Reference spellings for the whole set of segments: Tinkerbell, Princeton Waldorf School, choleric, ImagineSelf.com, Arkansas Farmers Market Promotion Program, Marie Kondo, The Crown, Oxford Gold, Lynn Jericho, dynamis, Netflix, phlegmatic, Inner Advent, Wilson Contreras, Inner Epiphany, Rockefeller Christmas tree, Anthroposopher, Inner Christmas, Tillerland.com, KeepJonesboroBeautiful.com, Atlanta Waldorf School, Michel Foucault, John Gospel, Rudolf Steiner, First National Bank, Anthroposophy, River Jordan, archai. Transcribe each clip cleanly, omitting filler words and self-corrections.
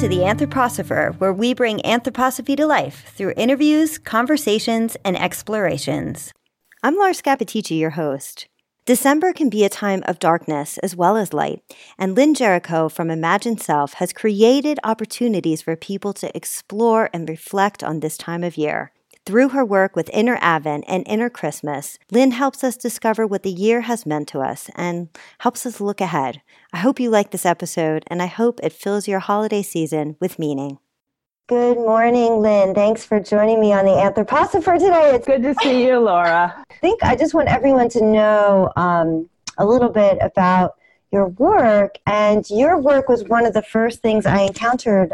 to The Anthroposopher, where we bring anthroposophy to life through interviews, conversations, and explorations. I'm Lars Gappatici, your host. December can be a time of darkness as well as light, and Lynn Jericho from Imagine Self has created opportunities for people to explore and reflect on this time of year. Through her work with Inner Advent and Inner Christmas, Lynn helps us discover what the year has meant to us and helps us look ahead. I hope you like this episode, and I hope it fills your holiday season with meaning. Good morning, Lynn. Thanks for joining me on The Anthroposopher today. It's good to see you, Laura. I think I just want everyone to know a little bit about your work, and your work was one of the first things I encountered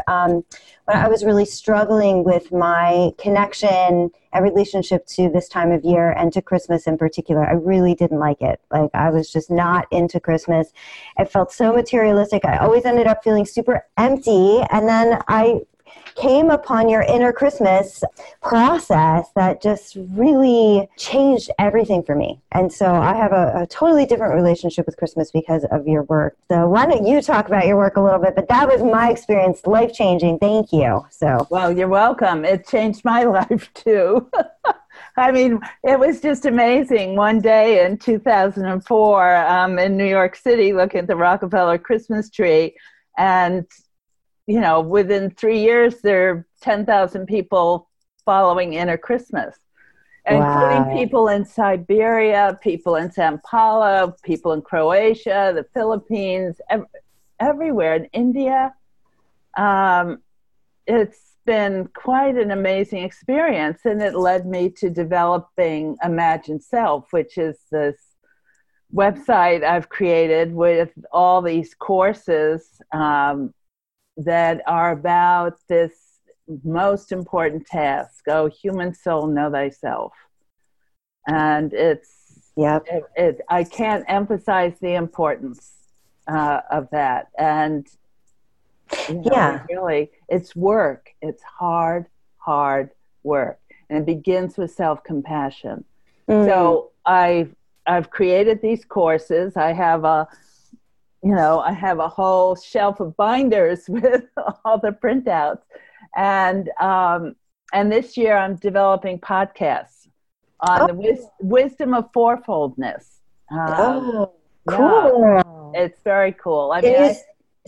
when I was really struggling with my connection and relationship to this time of year and to Christmas in particular. I really didn't like it. Like, I was just not into Christmas. It felt so materialistic. I always ended up feeling super empty, and then I came upon your Inner Christmas process that just really changed everything for me. And so I have a totally different relationship with Christmas because of your work. So why don't you talk about your work a little bit? But that was my experience, life-changing. Thank you. So, well, you're welcome. It changed my life too. I mean, it was just amazing. One day in 2004, in New York City, looking at the Rockefeller Christmas tree, and you know, within 3 years, there are 10,000 people following Inner Christmas, including people in Siberia, people in Sao Paulo, people in Croatia, the Philippines, everywhere in India. It's been quite an amazing experience, and it led me to developing Imagine Self, which is this website I've created with all these courses that are about this most important task. Oh, human soul, know thyself. And it's, I can't emphasize the importance of that. And you know, really, it's work. It's hard work. And it begins with self-compassion. Mm. So I've created these courses. I have a whole shelf of binders with all the printouts. And this year I'm developing podcasts on the wisdom of fourfoldness. Cool. Yeah, it's very cool. I mean,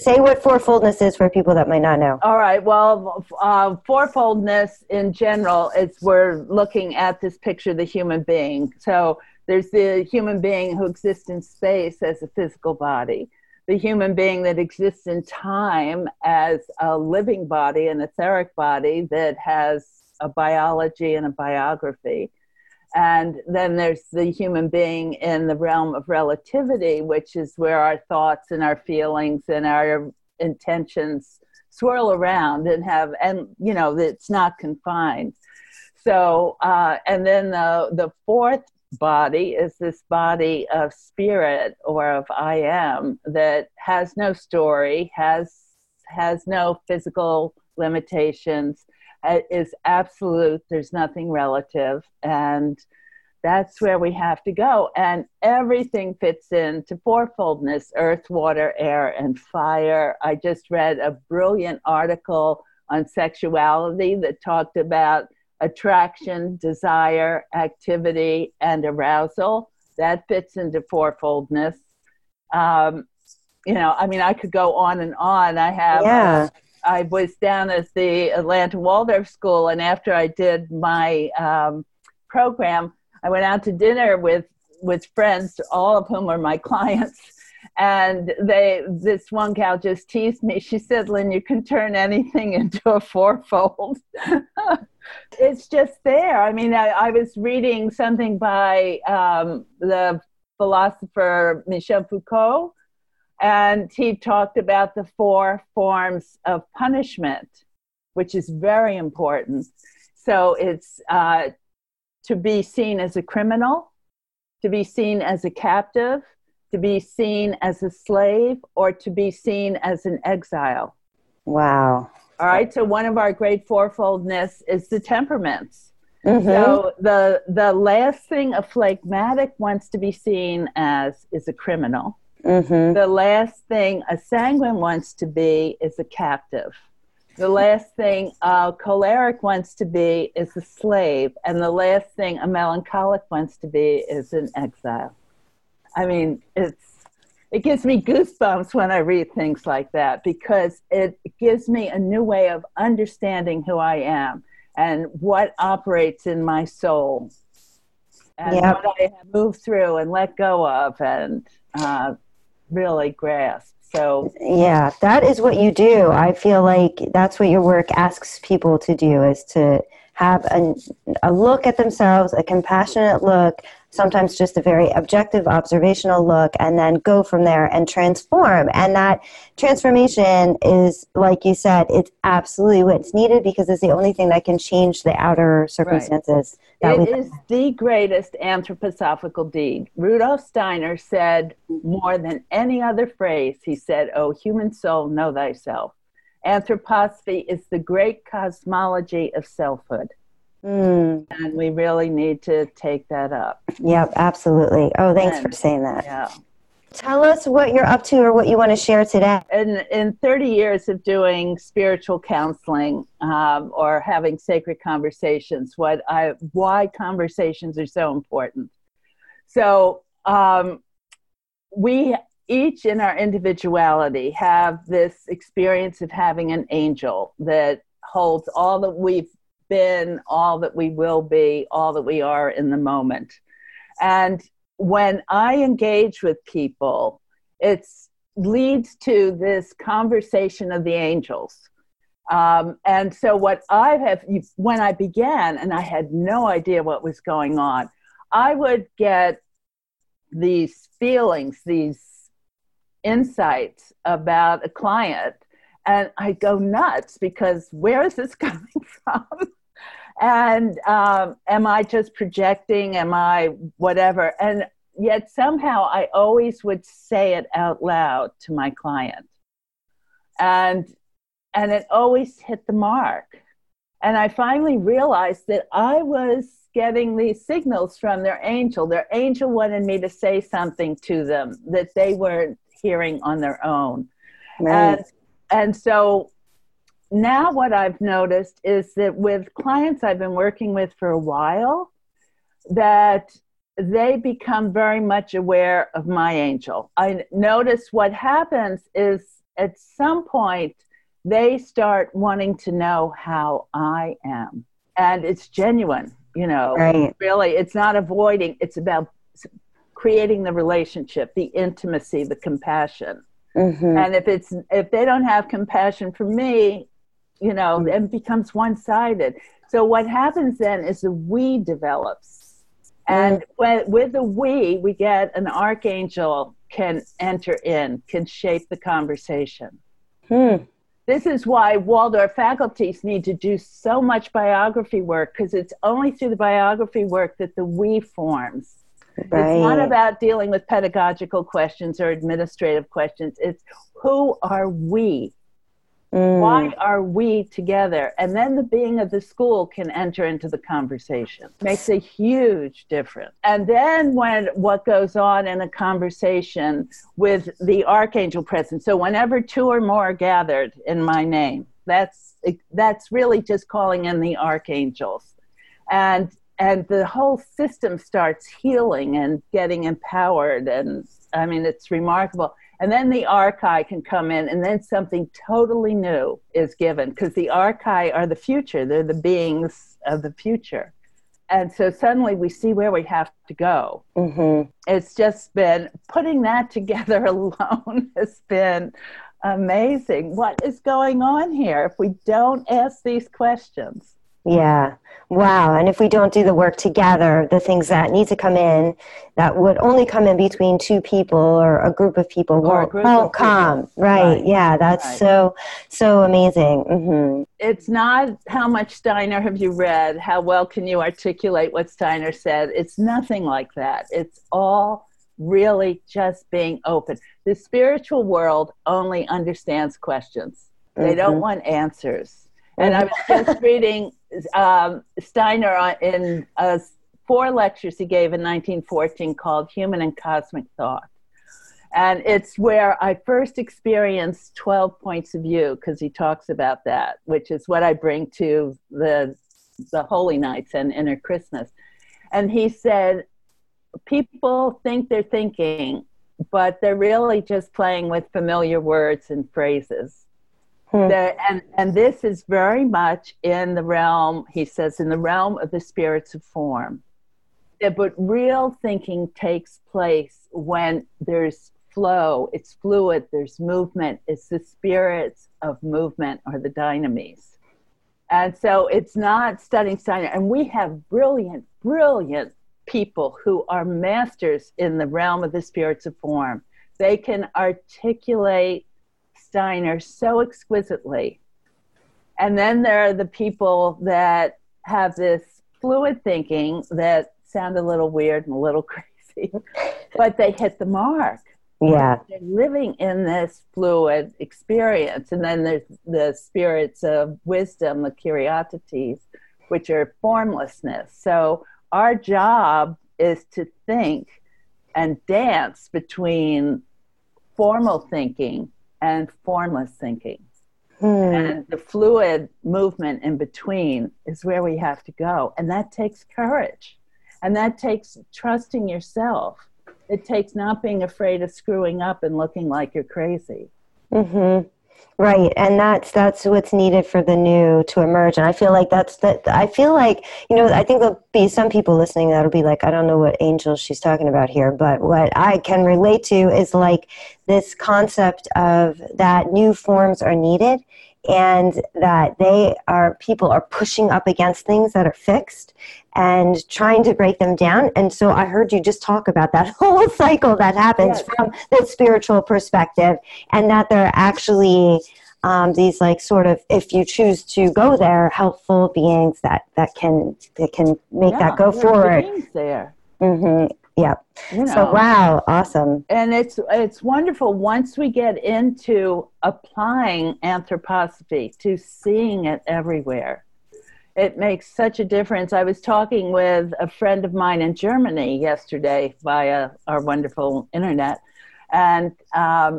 say what fourfoldness is for people that might not know. All right. Well, fourfoldness in general is we're looking at this picture of the human being. So there's the human being who exists in space as a physical body, the human being that exists in time as a living body, an etheric body that has a biology and a biography. And then there's the human being in the realm of relativity, which is where our thoughts and our feelings and our intentions swirl around and have, and you know, it's not confined. So, and then the fourth body is this body of spirit or of I am that has no story, has no physical limitations, is absolute. There's nothing relative, and that's where we have to go. And everything fits into fourfoldness: earth, water, air, and fire. I just read a brilliant article on sexuality that talked about attraction, desire, activity, and arousal. That fits into fourfoldness. You know, I mean, I could go on and on. I have, I was down at the Atlanta Waldorf School, and after I did my program, I went out to dinner with friends, all of whom are my clients. And this one gal just teased me. She said, "Lynn, you can turn anything into a fourfold." It's just there. I mean, I was reading something by the philosopher Michel Foucault, and he talked about the four forms of punishment, which is very important. So it's to be seen as a criminal, to be seen as a captive, to be seen as a slave, or to be seen as an exile. Wow. All right. So one of our great fourfoldness is the temperaments. Mm-hmm. So the last thing a phlegmatic wants to be seen as is a criminal. Mm-hmm. The last thing a sanguine wants to be is a captive. The last thing a choleric wants to be is a slave. And the last thing a melancholic wants to be is an exile. I mean, it gives me goosebumps when I read things like that, because it gives me a new way of understanding who I am and what operates in my soul and what I have moved through and let go of and really grasp. So yeah, that is what you do. I feel like that's what your work asks people to do, is to have a look at themselves, a compassionate look, sometimes just a very objective observational look, and then go from there and transform. And that transformation is, like you said, it's absolutely what's needed, because it's the only thing that can change the outer circumstances. Right. It is the greatest anthroposophical deed. Rudolf Steiner said, more than any other phrase, he said, "O human soul, know thyself." Anthroposophy is the great cosmology of selfhood. Mm. And we really need to take that up. Yep, absolutely. Oh, thanks for saying that. Yeah. Tell us what you're up to or what you want to share today. In 30 years of doing spiritual counseling or having sacred conversations, why conversations are so important. So we each in our individuality have this experience of having an angel that holds all that we've been, all that we will be, all that we are in the moment. And when I engage with people, it leads to this conversation of the angels. And so what I have, when I began, and I had no idea what was going on, I would get these feelings, these insights about a client, and I go nuts because where is this coming from? And am I just projecting? Am I whatever? And yet somehow I always would say it out loud to my client. And it always hit the mark. And I finally realized that I was getting these signals from their angel. Their angel wanted me to say something to them that they weren't hearing on their own. Nice. And so now what I've noticed is that with clients I've been working with for a while, that they become very much aware of my angel. I notice what happens is at some point they start wanting to know how I am. And it's genuine, you know, right. Really, it's not avoiding. It's about creating the relationship, the intimacy, the compassion. Mm-hmm. And if they don't have compassion for me, you know, mm-hmm. it becomes one-sided. So what happens then is the we develops. Mm-hmm. And with the we get an archangel can enter in, can shape the conversation. Hmm. This is why Waldorf faculties need to do so much biography work, because it's only through the biography work that the we forms. Right. It's not about dealing with pedagogical questions or administrative questions. It's who are we? Mm. Why are we together? And then the being of the school can enter into the conversation. Makes a huge difference. And then when what goes on in a conversation with the archangel presence. So whenever two or more are gathered in my name, that's really just calling in the archangels. And the whole system starts healing and getting empowered. And I mean, it's remarkable. And then the archai can come in, and then something totally new is given, because the archai are the future. They're the beings of the future. And so suddenly we see where we have to go. Mm-hmm. It's just been putting that together alone has been amazing. What is going on here if we don't ask these questions? Yeah. Wow. And if we don't do the work together, the things that need to come in that would only come in between two people or a group of people won't come. Right. Yeah. That's right. so amazing. Mm-hmm. It's not how much Steiner have you read, how well can you articulate what Steiner said. It's nothing like that. It's all really just being open. The spiritual world only understands questions. They mm-hmm. don't want answers. And I was just reading Steiner in 4 lectures he gave in 1914 called Human and Cosmic Thought. And it's where I first experienced 12 points of view, because he talks about that, which is what I bring to the Holy Nights and Inner Christmas. And he said, people think they're thinking, but they're really just playing with familiar words and phrases. And this is very much in the realm, he says, in the realm of the spirits of form. But real thinking takes place when there's flow, it's fluid, there's movement, it's the spirits of movement or the dynamis. And so it's not studying Steiner. And we have brilliant, brilliant people who are masters in the realm of the spirits of form. They can articulate Steiner so exquisitely. And then there are the people that have this fluid thinking that sound a little weird and a little crazy, but they hit the mark. Yeah. They're living in this fluid experience. And then there's the spirits of wisdom, the curiosities, which are formlessness. So our job is to think and dance between formal thinking and formless thinking. And the fluid movement in between is where we have to go. And that takes courage. And that takes trusting yourself. It takes not being afraid of screwing up and looking like you're crazy. Mm-hmm. Right, and that's what's needed for the new to emerge. And I feel like I think there'll be some people listening that'll be like, I don't know what angel she's talking about here, but what I can relate to is like this concept of that new forms are needed, and that people are pushing up against things that are fixed and trying to break them down. And so I heard you just talk about that whole cycle that happens from the spiritual perspective, and that there are actually these like sort of, if you choose to go there, helpful beings that can make that go forward. There. Mm-hmm. Yeah. So wow, awesome. And it's wonderful once we get into applying anthroposophy to seeing it everywhere. It makes such a difference. I was talking with a friend of mine in Germany yesterday via our wonderful internet, and I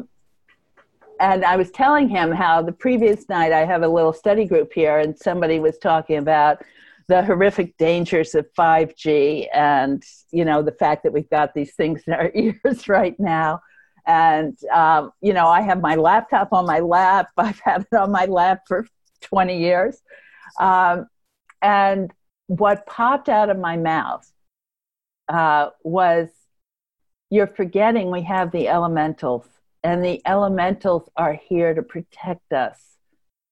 was telling him how the previous night I have a little study group here, and somebody was talking about the horrific dangers of 5G and, the fact that we've got these things in our ears right now. And, I have my laptop on my lap. I've had it on my lap for 20 years. And what popped out of my mouth was, you're forgetting we have the elementals, and the elementals are here to protect us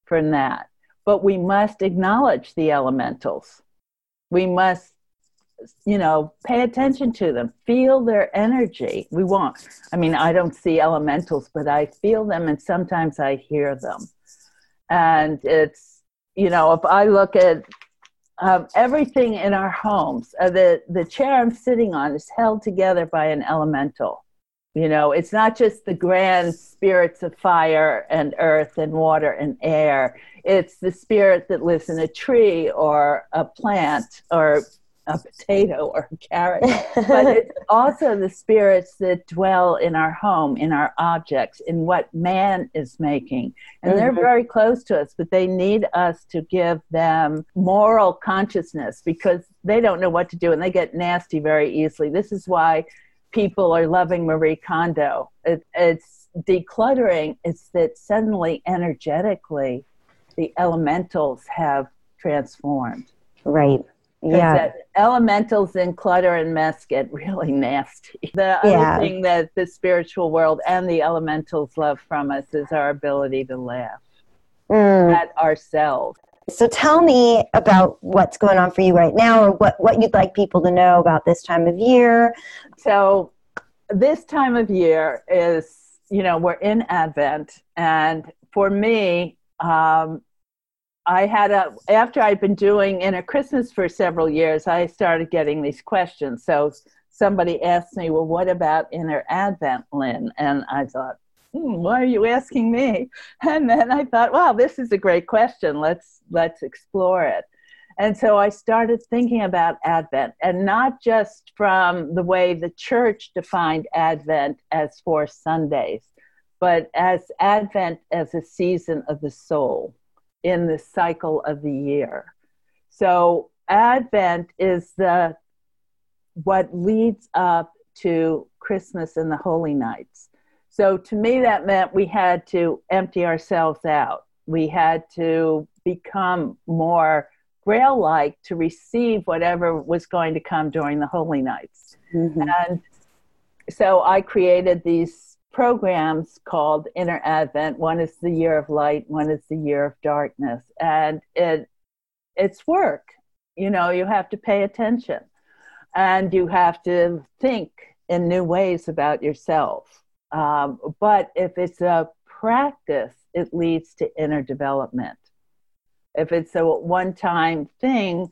from that. But we must acknowledge the elementals. We must, pay attention to them, feel their energy. I don't see elementals, but I feel them, and sometimes I hear them. And it's, if I look at everything in our homes, the chair I'm sitting on is held together by an elemental. It's not just the grand spirits of fire and earth and water and air. It's the spirit that lives in a tree or a plant or a potato or a carrot. But it's also the spirits that dwell in our home, in our objects, in what man is making. And they're very close to us, but they need us to give them moral consciousness, because they don't know what to do and they get nasty very easily. This is why people are loving Marie Kondo. It's decluttering. It's that suddenly, energetically, the elementals have transformed. Right. Yeah. That elementals in clutter and mess get really nasty. The other thing that the spiritual world and the elementals love from us is our ability to laugh at ourselves. So tell me about what's going on for you right now, or what you'd like people to know about this time of year. So this time of year is, we're in Advent. And for me, after I'd been doing Inner Christmas for several years, I started getting these questions. So somebody asked me, well, what about Inner Advent, Lynn? And I thought, why are you asking me? And then I thought, wow, this is a great question. Let's explore it. And so I started thinking about Advent, and not just from the way the church defined Advent as 4 Sundays, but as Advent as a season of the soul in the cycle of the year. So Advent is what leads up to Christmas and the Holy Nights. So to me, that meant we had to empty ourselves out. We had to become more Grail-like to receive whatever was going to come during the Holy Nights. Mm-hmm. And so I created these programs called Inner Advent. One is the year of light, one is the year of darkness. And it's work. You know, you have to pay attention. And you have to think in new ways about yourself. But if it's a practice, it leads to inner development. If it's a one-time thing,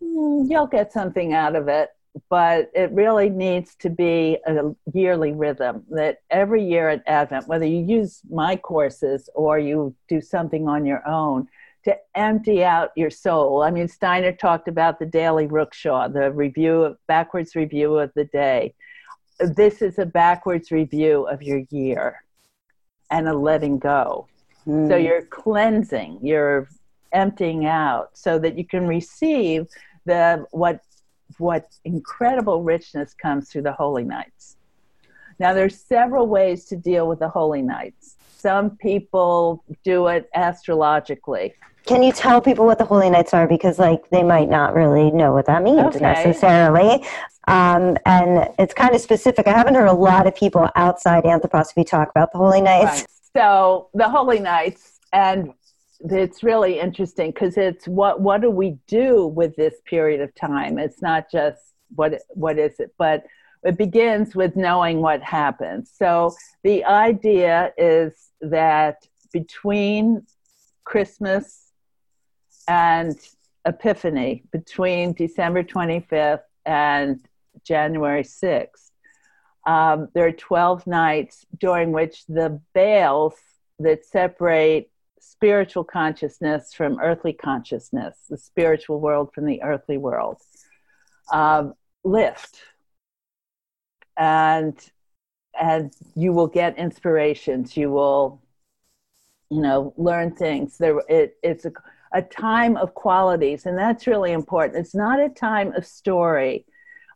you'll get something out of it, but it really needs to be a yearly rhythm that every year at Advent, whether you use my courses or you do something on your own, to empty out your soul. I mean, Steiner talked about the daily Rookshaw, the backwards review of the day. This is a backwards review of your year and a letting go. Mm. So you're cleansing, you're emptying out so that you can receive what incredible richness comes through the Holy Nights. Now there's several ways to deal with the Holy Nights. Some people do it astrologically. Can you tell people what the Holy Nights are? Because they might not really know what that means necessarily. And it's kind of specific. I haven't heard a lot of people outside Anthroposophy talk about the Holy Nights. Right. So the Holy Nights, and it's really interesting because it's what do we do with this period of time? It's not just what is it, but it begins with knowing what happens. So the idea is that between Christmas and Epiphany, between December 25th and January 6th, there are 12 nights during which the veils that separate spiritual consciousness from earthly consciousness, the spiritual world from the earthly world, lift. And you will get inspirations. You will, learn things. It's a time of qualities, and that's really important. It's not a time of story.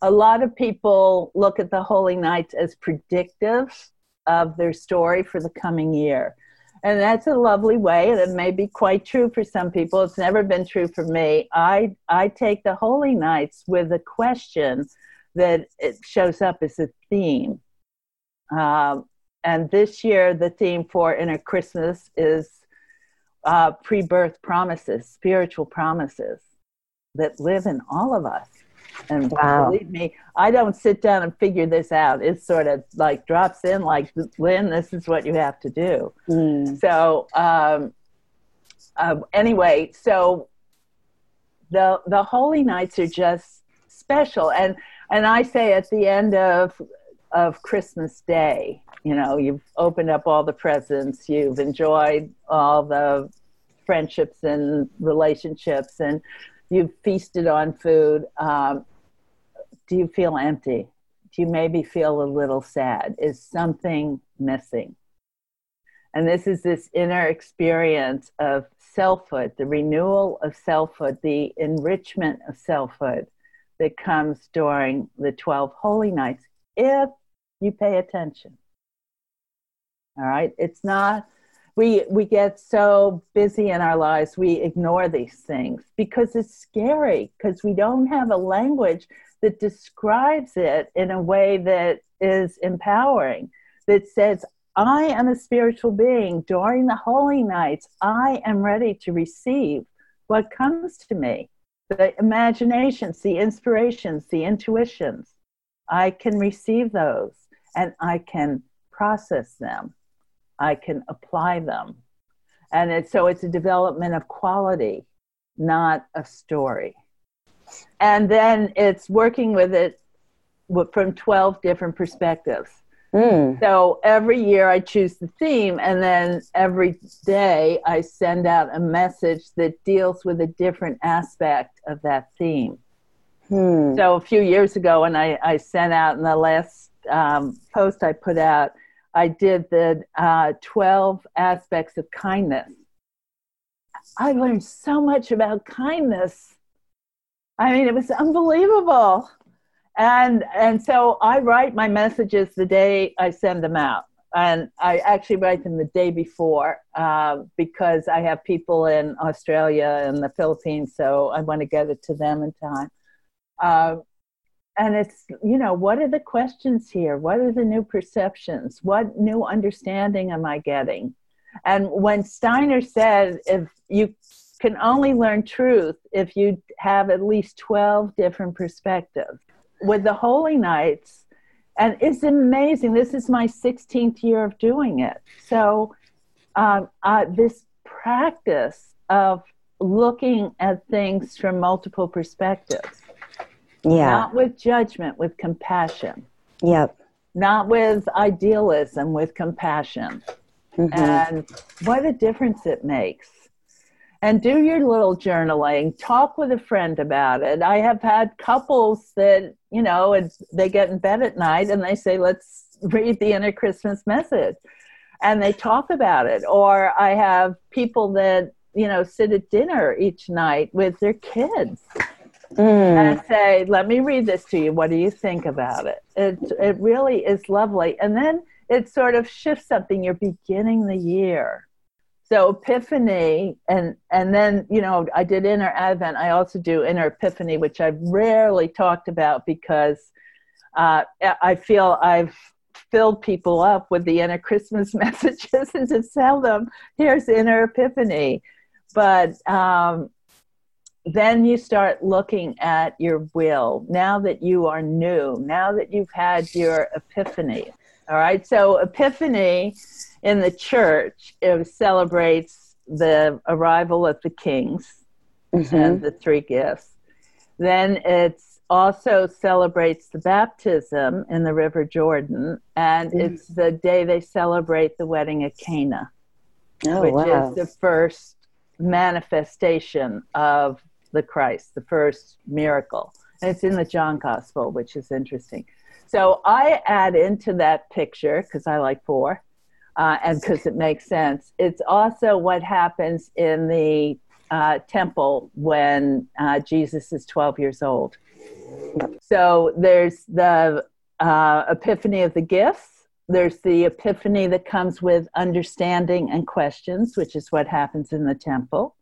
A lot of people look at the Holy Nights as predictive of their story for the coming year. And that's a lovely way, and it may be quite true for some people. It's never been true for me. I take the Holy Nights with a question that it shows up as a theme. And this year, the theme for Inner Christmas is pre-birth promises, spiritual promises that live in all of us. And wow. Believe me, I don't sit down and figure this out. It sort of drops in Lynn, this is what you have to do. Mm. So anyway, so the Holy Nights are just special. And I say at the end of Christmas Day, you've opened up all the presents, you've enjoyed all the friendships and relationships, and you've feasted on food. Do you feel empty? Do you maybe feel a little sad? Is something missing? And this inner experience of selfhood, the renewal of selfhood, the enrichment of selfhood that comes during the 12 Holy Nights, if you pay attention. All right? It's not... We get so busy in our lives, we ignore these things because it's scary, because we don't have a language that describes it in a way that is empowering, that says, I am a spiritual being. During the Holy Nights, I am ready to receive what comes to me, the imaginations, the inspirations, the intuitions. I can receive those and I can process them. I can apply them. And it's a development of quality, not a story. And then it's working with it from 12 different perspectives. So every year I choose the theme, and then every day I send out a message that deals with a different aspect of that theme. So a few years ago, when I sent out in the last post I put out, I did the 12 aspects of kindness. I learned so much about kindness. I mean, it was unbelievable. And so I write my messages the day I send them out. And I actually write them the day before because I have people in Australia and the Philippines, so I want to get it to them in time. And it's, you know, what are the questions here? What are the new perceptions? What new understanding am I getting? And when Steiner said, if you can only learn truth if you have at least 12 different perspectives. With the Holy Nights, and it's amazing. This is my 16th year of doing it. So this practice of looking at things from multiple perspectives. Yeah. Not with judgment, with compassion. Yep. Not with idealism, with compassion. Mm-hmm. And what a difference it makes. And do your little journaling. Talk with a friend about it. I have had couples that, you know, it's, they get in bed at night and they say, let's read the Inner Christmas message. And they talk about it. Or I have people that, you know, sit at dinner each night with their kids. And say, let me read this to you. What do you think about it? It really is lovely. And then it sort of shifts something. You're beginning the year. So Epiphany, and then, you know, I did Inner Advent. I also do Inner Epiphany, which I've rarely talked about because I feel I've filled people up with the Inner Christmas messages and to tell them, here's Inner Epiphany. But then you start looking at your will now that you are new, now that you've had your epiphany. All right, so Epiphany in the church, it celebrates the arrival of the kings and the three gifts. Then it also celebrates the baptism in the River Jordan, and it's the day they celebrate the wedding at Cana, which is the first manifestation of the Christ, the first miracle. And it's in the John Gospel, which is interesting. So I add into that picture, because I like four, and because it makes sense. It's also what happens in the temple when Jesus is 12 years old. So there's the epiphany of the gifts. There's the epiphany that comes with understanding and questions, which is what happens in the temple.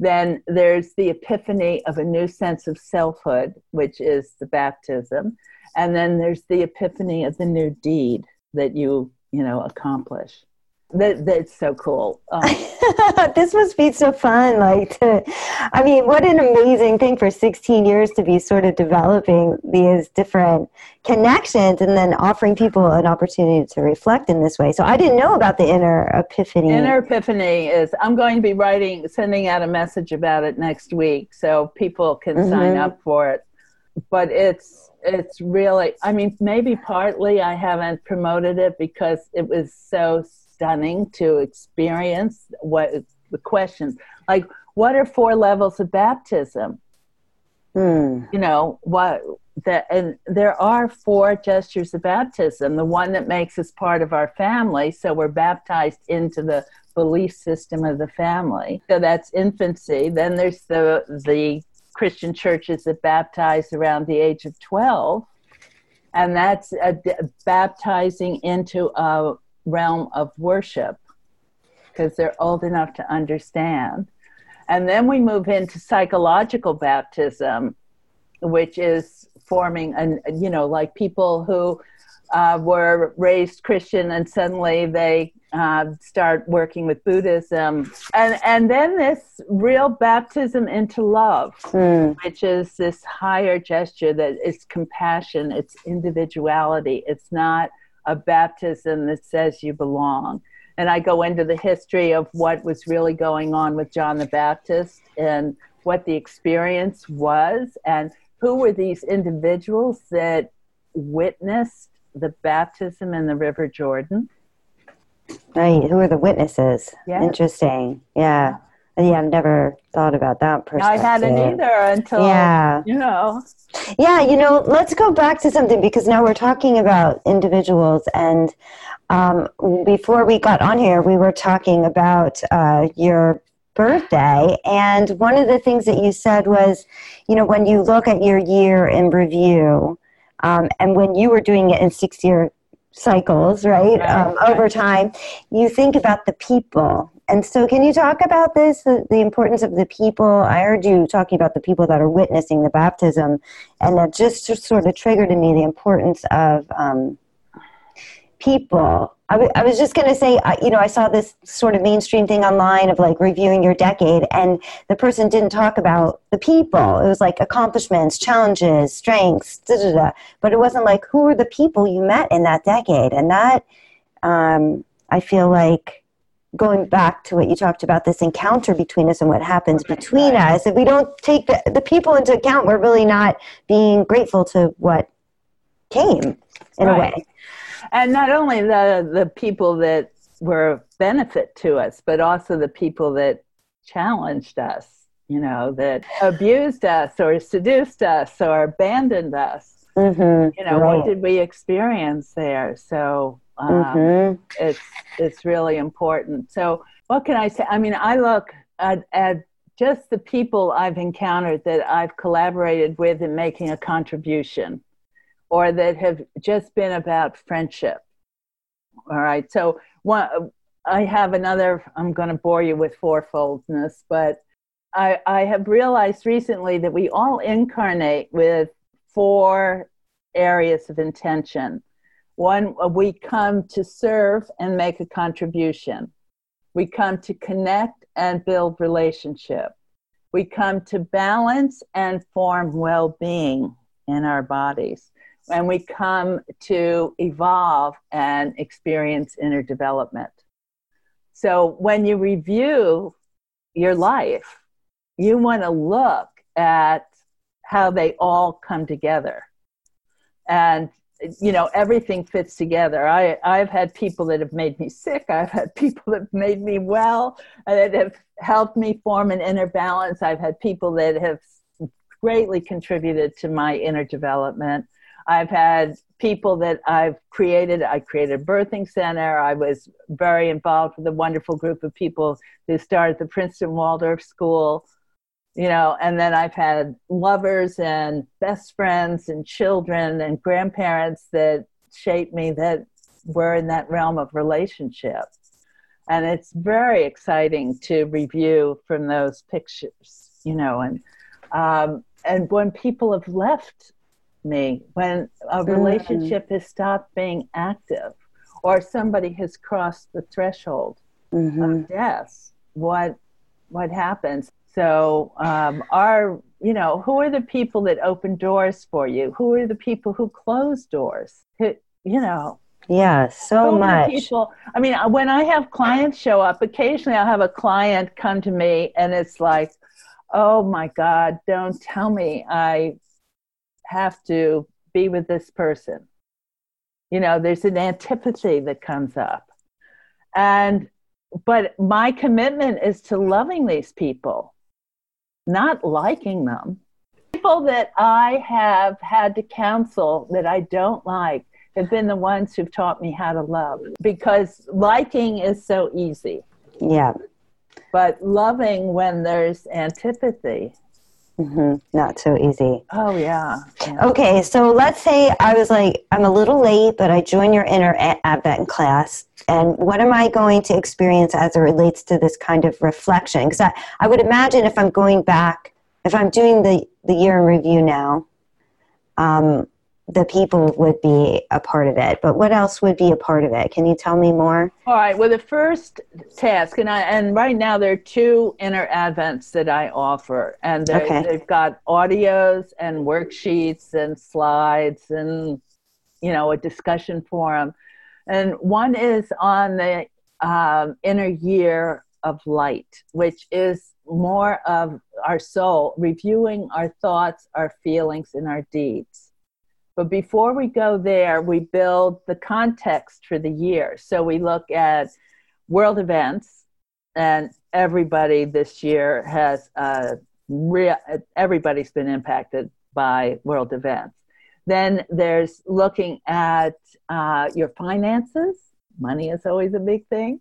Then there's the epiphany of a new sense of selfhood, which is the baptism. And then there's the epiphany of the new deed that you know, accomplish. That's so cool. Oh. This must be so fun. I mean, what an amazing thing for 16 years to be sort of developing these different connections and then offering people an opportunity to reflect in this way. So I didn't know about the Inner Epiphany. Inner Epiphany is, I'm going to be sending out a message about it next week so people can sign up for it. But it's really, I mean, maybe partly I haven't promoted it because it was so stunning to experience what the questions. Like, what are four levels of baptism? You know, and there are four gestures of baptism. The one that makes us part of our family, so we're baptized into the belief system of the family. So that's infancy. Then there's the Christian churches that baptize around the age of 12, and that's baptizing into a realm of worship because they're old enough to understand. And then we move into psychological baptism, which is forming, you know, like people who were raised Christian and suddenly they start working with Buddhism. And then this real baptism into love, which is this higher gesture that is compassion, it's individuality. It's not a baptism that says you belong. And I go into the history of what was really going on with John the Baptist and what the experience was and who were these individuals that witnessed the baptism in the River Jordan. Right. Who are the witnesses? Yes. Interesting. Yeah. Yeah, I've never thought about that perspective. I hadn't either until, you know. Yeah, you know, let's go back to something, because now we're talking about individuals. And before we got on here, we were talking about your birthday. And one of the things that you said was, you know, when you look at your year in review, and when you were doing it in 6-year cycles, right, over time, you think about the people. And so can you talk about this, the importance of the people? I heard you talking about the people that are witnessing the baptism, and that just sort of triggered in me the importance of people. I was just going to say, you know, I saw this sort of mainstream thing online of like reviewing your decade, and the person didn't talk about the people. It was like accomplishments, challenges, strengths, but it wasn't like, who are the people you met in that decade? And that, I feel like, going back to what you talked about, this encounter between us and what happens between us, if we don't take the people into account, we're really not being grateful to what came in a way. And not only the people that were of benefit to us, but also the people that challenged us, you know, that abused us or seduced us or abandoned us. Mm-hmm. You know, what did we experience there? So... it's really important. So what can I say? I mean, I look at just the people I've encountered that I've collaborated with in making a contribution, or that have just been about friendship. All right. So I have another, I'm going to bore you with fourfoldness, but I have realized recently that we all incarnate with 4 areas of intention. One, we come to serve and make a contribution. We come to connect and build relationship. We come to balance and form well-being in our bodies. And we come to evolve and experience inner development. So when you review your life, you want to look at how they all come together. And you know, everything fits together. I've had people that have made me sick. I've had people that have made me well, that have helped me form an inner balance. I've had people that have greatly contributed to my inner development. I've had people that I've created. I created a birthing center. I was very involved with a wonderful group of people who started the Princeton Waldorf School. You know, and then I've had lovers and best friends and children and grandparents that shaped me, that were in that realm of relationships. And it's very exciting to review from those pictures, you know, and when people have left me, when a relationship has stopped being active, or somebody has crossed the threshold of death, what happens? So you know, who are the people that open doors for you? Who are the people who close doors? Who, you know. Yeah, so much. People, I mean, when I have clients show up, occasionally I'll have a client come to me and it's like, oh my God, don't tell me I have to be with this person. You know, there's an antipathy that comes up. But my commitment is to loving these people, not liking them. People that I have had to counsel that I don't like have been the ones who've taught me how to love, because liking is so easy. Yeah. But loving when there's antipathy. Not so easy. Oh, yeah. Okay, so let's say I was like, I'm a little late, but I join your Inner Advent class. And what am I going to experience as it relates to this kind of reflection? Because I would imagine if I'm going back, if I'm doing the year in review now, the people would be a part of it. But what else would be a part of it? Can you tell me more? All right, well, the first task, and right now there are 2 Inner Advents that I offer. And they've got audios and worksheets and slides and, you know, a discussion forum. And one is on the inner year of light, which is more of our soul, reviewing our thoughts, our feelings, and our deeds. But before we go there, we build the context for the year. So we look at world events, and everybody this year has, everybody's been impacted by world events. Then there's looking at your finances. Money is always a big thing.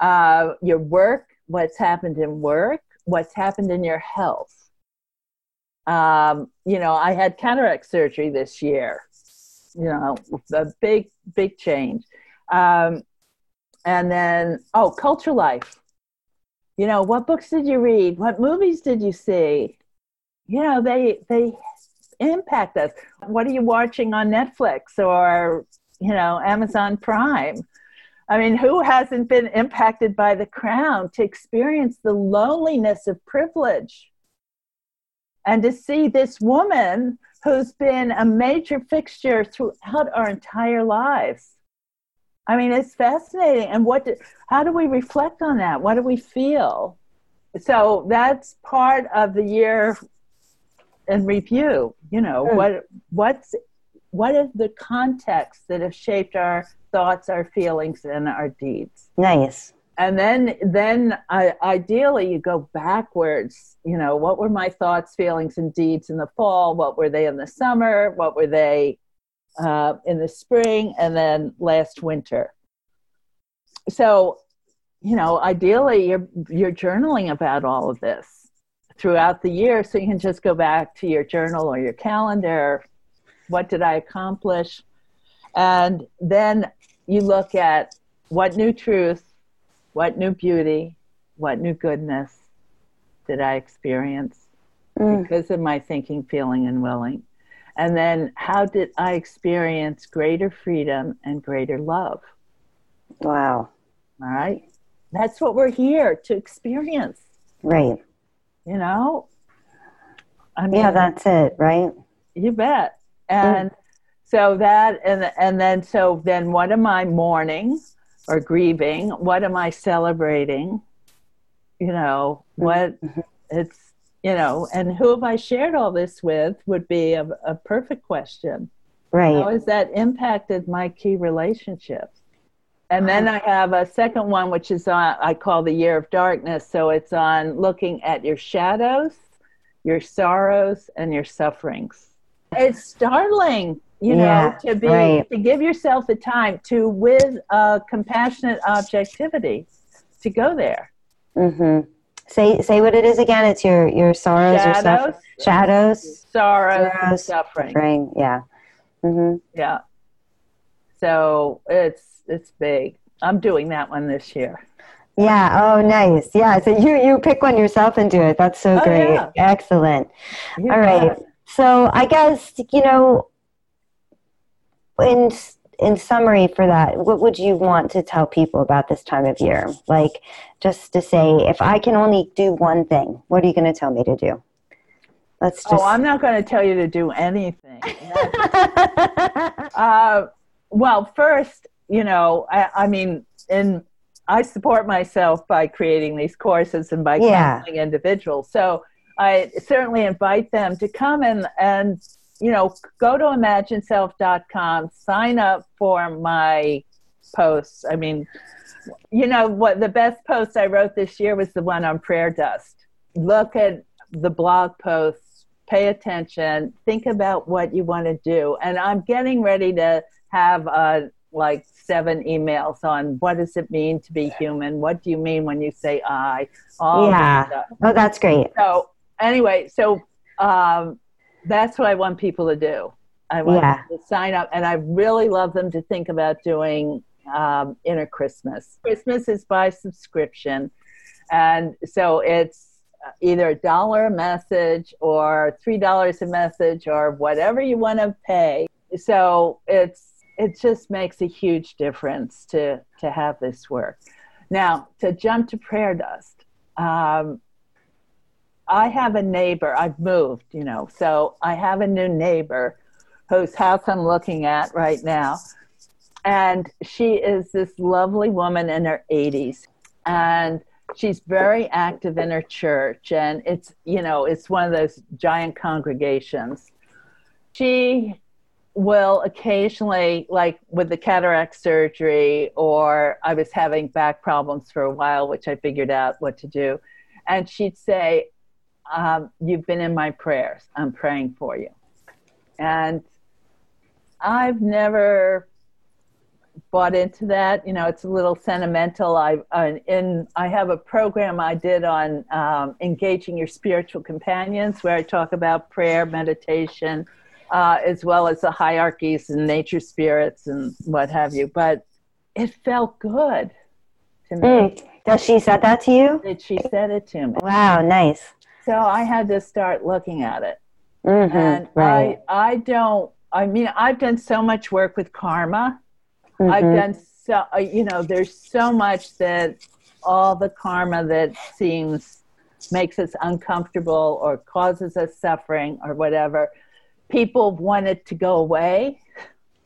Your work, what's happened in work, what's happened in your health. I had cataract surgery this year, a big change. And then, culture life. What books did you read? What movies did you see? They impact us. What are you watching on Netflix or, Amazon Prime? I mean, who hasn't been impacted by The Crown to experience the loneliness of privilege? And to see this woman who's been a major fixture throughout our entire lives. I mean, it's fascinating. And how do we reflect on that? What do we feel? So that's part of the year in review. What is the context that have shaped our thoughts, our feelings, and our deeds? Nice. And then ideally you go backwards, what were my thoughts, feelings, and deeds in the fall? What were they in the summer? What were they in the spring? And then last winter. So, ideally you're journaling about all of this throughout the year. So you can just go back to your journal or your calendar. What did I accomplish? And then you look at what new truth, what new beauty, what new goodness did I experience because of my thinking, feeling, and willing? And then how did I experience greater freedom and greater love? Wow. All right. That's what we're here to experience. Right. That's it, right? You bet. And so that, and then what am I mourning? Or grieving? What am I celebrating? And who have I shared all this with would be a perfect question. Right. How has that impacted my key relationships? And then I have a second one, which is on, I call the Year of Darkness. So it's on looking at your shadows, your sorrows, and your sufferings. It's startling. To give yourself the time to, with a compassionate objectivity, to go there. Mm-hmm. Say what it is again. It's your sorrows, your suffering. Yeah. Mm-hmm. Yeah. So it's big. I'm doing that one this year. Yeah. Oh, nice. Yeah. So you pick one yourself and do it. That's so great. Yeah. Excellent. All right. So I guess In summary for that, what would you want to tell people about this time of year? Like, just to say, if I can only do one thing, what are you going to tell me to do? Let's just... Oh, I'm not going to tell you to do anything. First, I support myself by creating these courses and by counseling individuals. So I certainly invite them to come and go to ImagineSelf.com, sign up for my posts. I mean, what the best post I wrote this year was the one on prayer dust. Look at the blog posts, pay attention, think about what you want to do. And I'm getting ready to have 7 emails on what does it mean to be human? What do you mean when you say I? All that stuff. Oh, that's great. So anyway, that's what I want people to do. I want them to sign up. And I really love them to think about doing Inner Christmas. Christmas is by subscription. And so it's either $1 a message or $3 a message or whatever you want to pay. So it just makes a huge difference to have this work. Now, to jump to prayer dust. I have a neighbor, I've moved, so I have a new neighbor whose house I'm looking at right now. And she is this lovely woman in her 80s. And she's very active in her church. And it's one of those giant congregations. She will occasionally, like with the cataract surgery, or I was having back problems for a while, which I figured out what to do. And she'd say, you've been in my prayers. I'm praying for you. And I've never bought into that. You know, it's a little sentimental. I have a program I did on engaging your spiritual companions, where I talk about prayer, meditation, as well as the hierarchies and nature spirits and what have you. But it felt good to me. Does she said that to you? She said it to me. Wow, nice. So I had to start looking at it. Mm-hmm, and right. I've done so much work with karma. Mm-hmm. I've done so, there's so much that all the karma that makes us uncomfortable or causes us suffering or whatever, people want it to go away.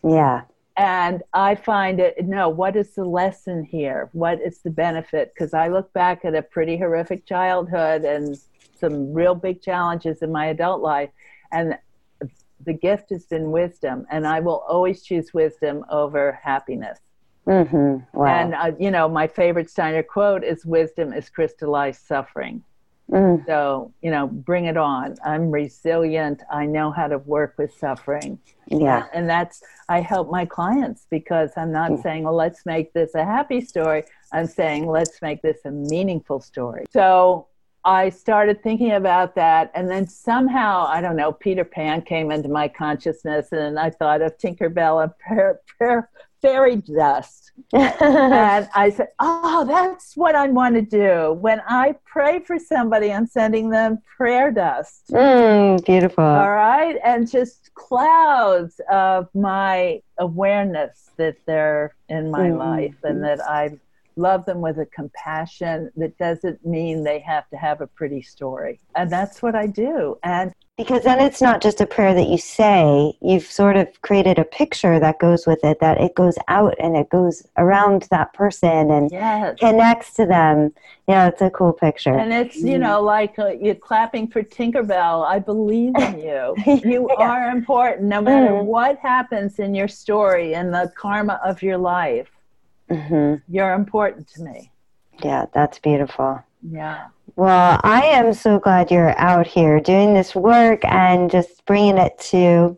Yeah. And I find it, what is the lesson here? What is the benefit? Because I look back at a pretty horrific childhood and some real big challenges in my adult life. And the gift has been wisdom. And I will always choose wisdom over happiness. Mm-hmm. Wow. And, my favorite Steiner quote is, wisdom is crystallized suffering. Mm. So, bring it on. I'm resilient. I know how to work with suffering. Yeah. And I help my clients, because I'm not saying, well, let's make this a happy story. I'm saying, let's make this a meaningful story. So I started thinking about that. And then somehow, I don't know, Peter Pan came into my consciousness, and I thought of Tinkerbell and fairy dust. And I said, oh, that's what I want to do. When I pray for somebody, I'm sending them prayer dust. Beautiful. All right. And just clouds of my awareness that they're in my life, and that I love them with a compassion that doesn't mean they have to have a pretty story. And that's what I do. And because then it's not just a prayer that you say, you've sort of created a picture that goes with it, that it goes out and it goes around that person and connects to them. Yeah, it's a cool picture. And it's, like you're clapping for Tinkerbell. I believe in you. You are important, no matter what happens in your story and the karma of your life. Mm-hmm. You're important to me. Yeah, that's beautiful. Yeah. Well, I am so glad you're out here doing this work and just bringing it to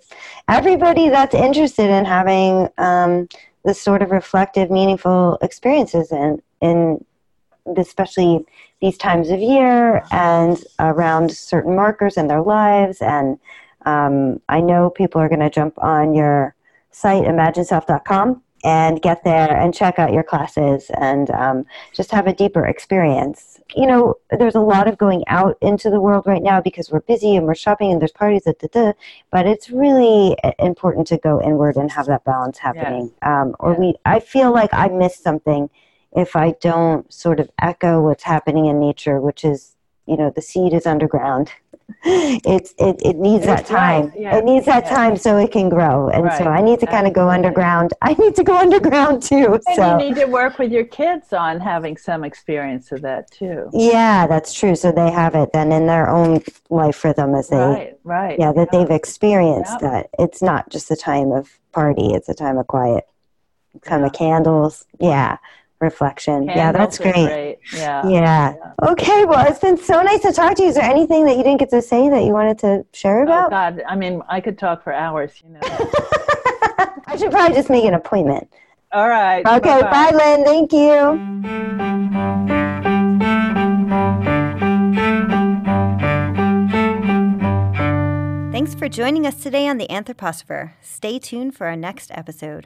everybody that's interested in having this sort of reflective, meaningful experiences in especially these times of year and around certain markers in their lives. And I know people are going to jump on your site, ImagineSelf.com. and get there and check out your classes and just have a deeper experience. There's a lot of going out into the world right now because we're busy and we're shopping and there's parties, but it's really important to go inward and have that balance happening. Yes. I feel like I miss something if I don't sort of echo what's happening in nature, which is, the seed is underground. It needs that time. Right. Yeah. It needs that time so it can grow. And so I need to kind of go underground. I need to go underground too. And you need to work with your kids on having some experience of that too. Yeah, that's true. So they have it then in their own life rhythm as they, they've experienced that. It's not just a time of party. It's a time of quiet. Time of candles. Yeah. Reflection. Candles, that's great. Yeah. Okay, well, it's been so nice to talk to you. Is there anything that you didn't get to say that you wanted to share about? Oh, God. I mean, I could talk for hours, I should probably just make an appointment. All right. Okay, bye-bye. Bye, Lynn. Thank you. Thanks for joining us today on The Anthroposopher. Stay tuned for our next episode.